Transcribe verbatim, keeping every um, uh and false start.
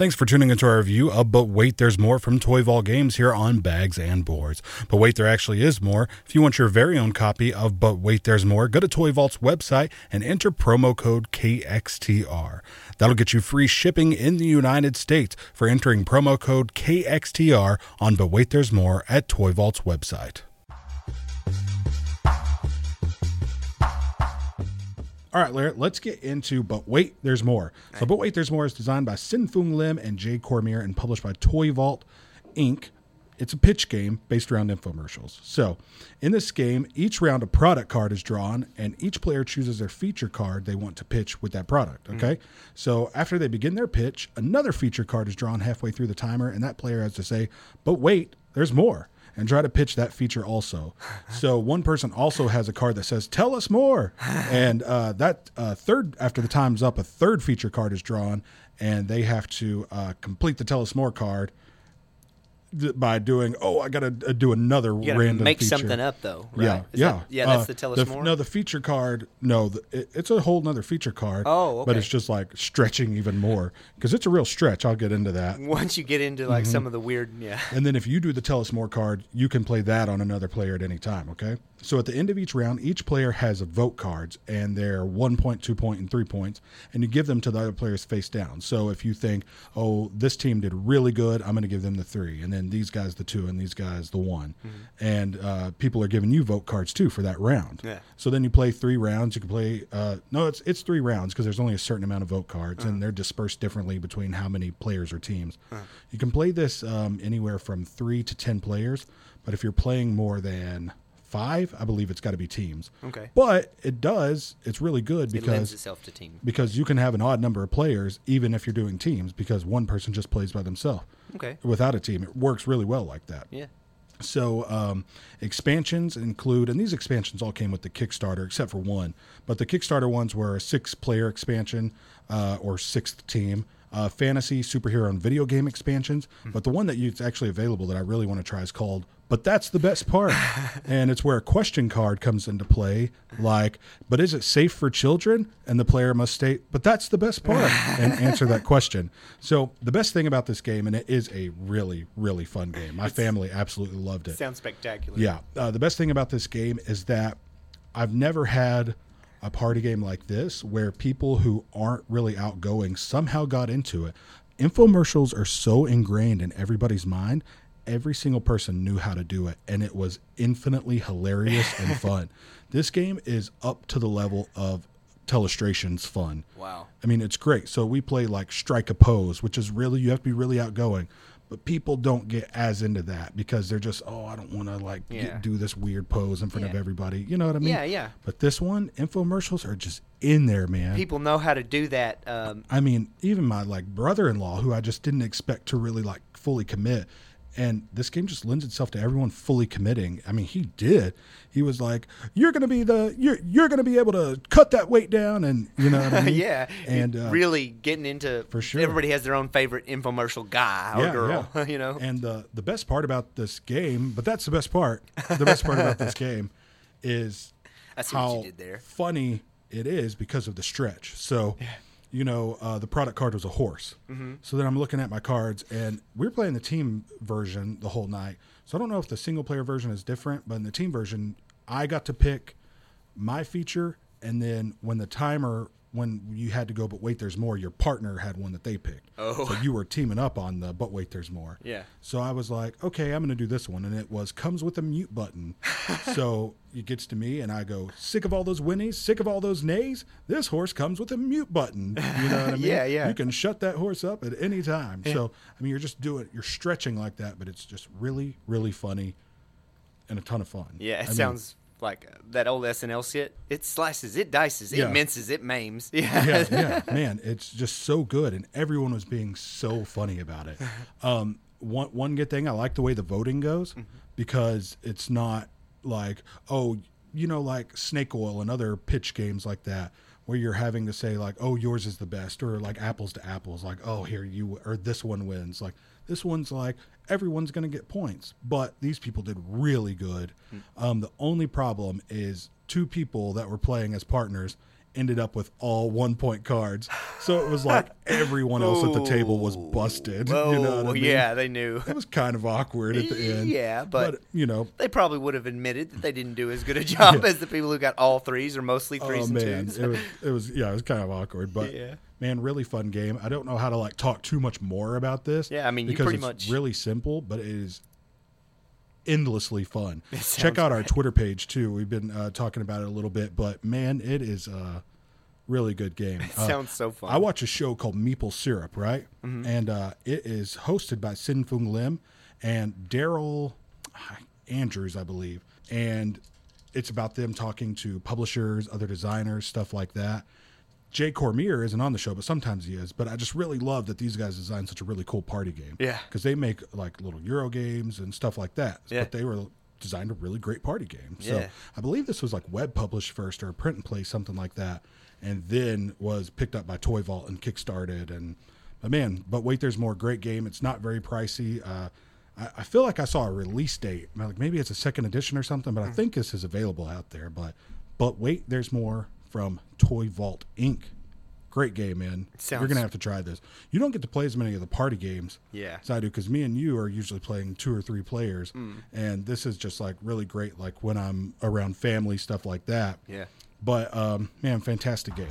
Thanks for tuning into our review of But Wait, There's More from Toy Vault Games here on Bags and Boards. But wait, there actually is more. If you want your very own copy of But Wait, There's More, go to Toy Vault's website and enter promo code K X T R. That'll get you free shipping in the United States for entering promo code K X T R on But Wait, There's More at Toy Vault's website. All right, Larry, let's get into But Wait, There's More. So But Wait, There's More is designed by Sin Fung Lim and Jay Cormier and published by Toy Vault Incorporated. It's a pitch game based around infomercials. So in this game, each round a product card is drawn, and each player chooses their feature card they want to pitch with that product, okay? Mm. So after they begin their pitch, another feature card is drawn halfway through the timer, and that player has to say, but wait, there's more, and try to pitch that feature also. So one person also has a card that says, tell us more. And uh, that uh, third, after the time's up, a third feature card is drawn, and they have to uh, complete the tell us more card th- by doing, oh, I got to uh, do another you random make feature. Make something up, though, right? Yeah, Is yeah. That, yeah, that's uh, the tell us the, more? No, the feature card, no, the, it, it's a whole nother feature card. Oh, okay. But it's just, like, stretching even more, because it's a real stretch. I'll get into that. Once you get into, like, mm-hmm. some of the weird, yeah. And then if you do the tell us more card, you can play that on another player at any time, okay? So at the end of each round, each player has a vote cards, and they're one point, two point, and three points, and you give them to the other players face down. So if you think, oh, this team did really good, I'm going to give them the three, and then these guys the two, and these guys the one. Mm-hmm. And uh, people are giving you vote cards, too, for that round. Yeah. So then you play three rounds. You can play uh, – no, it's it's three rounds because there's only a certain amount of vote cards, uh-huh. and they're dispersed differently between how many players or teams. Uh-huh. You can play this um, anywhere from three to ten players, but if you're playing more than – five, I believe it's got to be teams. Okay. But it does, it's really good because it lends itself to teams. Because you can have an odd number of players even if you're doing teams because one person just plays by themselves. Okay. Without a team. It works really well like that. Yeah. So um, expansions include, and these expansions all came with the Kickstarter except for one, but the Kickstarter ones were a six-player expansion uh, or sixth team, uh, fantasy, superhero, and video game expansions. Mm-hmm. But the one that's actually available that I really want to try is called But That's the Best Part, and it's where a question card comes into play, like, but is it safe for children? And the player must state, but that's the best part, and answer that question. So the best thing about this game, and it is a really, really fun game. My it's, family absolutely loved it. Sounds spectacular. Yeah. Uh, the best thing about this game is that I've never had a party game like this where people who aren't really outgoing somehow got into it. Infomercials are so ingrained in everybody's mind. Every single person knew how to do it, and it was infinitely hilarious and fun. This game is up to the level of Telestrations fun. Wow. I mean, it's great. So we play like Strike a Pose, which is really, you have to be really outgoing. But people don't get as into that because they're just, oh, I don't want to like yeah. get, do this weird pose in front yeah. of everybody. You know what I mean? Yeah, yeah. But this one, infomercials are just in there, man. People know how to do that. Um, I mean, even my like brother-in-law, who I just didn't expect to really like fully commit. And this game just lends itself to everyone fully committing. I mean, he did. He was like, "You're going to be the you're you're going to be able to cut that weight down," and you know what I mean? yeah, and uh, really getting into for sure. Everybody has their own favorite infomercial guy or yeah, girl, yeah. you know. And the uh, the best part about this game, but that's the best part. The best part about this game is I see how what you did there. Funny it is because of the stretch. So. Yeah. You know, uh, the product card was a horse. Mm-hmm. So then I'm looking at my cards, and we were playing the team version the whole night. So I don't know if the single-player version is different, but in the team version, I got to pick my feature, and then when the timer, when you had to go, but wait, there's more, your partner had one that they picked. Oh. So you were teaming up on the, but wait, there's more. Yeah. So I was like, okay, I'm going to do this one, and it was, comes with a mute button. So... It gets to me, and I go, sick of all those whinnies, sick of all those nays. This horse comes with a mute button. You know what I mean? yeah, yeah. You can shut that horse up at any time. Yeah. So, I mean, you're just doing – you're stretching like that, but it's just really, really funny and a ton of fun. Yeah, it I sounds mean, like that old S N L shit. It slices, it dices, yeah. it minces, it maims. Yeah. yeah, yeah. Man, it's just so good, and everyone was being so funny about it. Um, one, one good thing, I like the way the voting goes mm-hmm. because it's not – like, oh, you know, like Snake Oil and other pitch games like that, where you're having to say like, oh, yours is the best, or like apples to apples, like, oh, here you or this one wins. Like this one's like everyone's gonna get points, but these people did really good. Mm-hmm. Um, the only problem is two people that were playing as partners ended up with all one point cards. So it was like everyone else at the table was busted. Oh, you know what I mean? Yeah, they knew. It was kind of awkward at the end. Yeah, but, but you know, they probably would have admitted that they didn't do as good a job yeah. as the people who got all threes or mostly threes oh, and man. twos. It was, it was, yeah, it was kind of awkward, but yeah. man, really fun game. I don't know how to like talk too much more about this. Yeah, I mean, because you pretty it's much really simple, but it is endlessly fun. Check out right. our Twitter page too. We've been uh, talking about it a little bit, but man, it is a really good game. It uh, sounds so fun. I watch a show called Meeple Syrup, right? Mm-hmm. And uh, it is hosted by Sin Fung Lim and Darryl Andrews, I believe. And it's about them talking to publishers, other designers, stuff like that. Jay Cormier isn't on the show, but sometimes he is. But I just really love that these guys designed such a really cool party game. Yeah. Because they make like little Euro games and stuff like that. Yeah. But they were designed a really great party game. So yeah. I believe this was like web published first or print and play, something like that. And then was picked up by Toy Vault and kickstarted. And but man, but wait, there's more. Great game. It's not very pricey. Uh, I, I feel like I saw a release date. Like maybe it's a second edition or something, but mm. I think this is available out there. But but wait, there's more. From Toy Vault Incorporated. Great game, man. Sounds... You're going to have to try this. You don't get to play as many of the party games yeah. as I do, because me and you are usually playing two or three players, mm. and this is just like really great like when I'm around family, stuff like that. Yeah. But, um, man, fantastic game.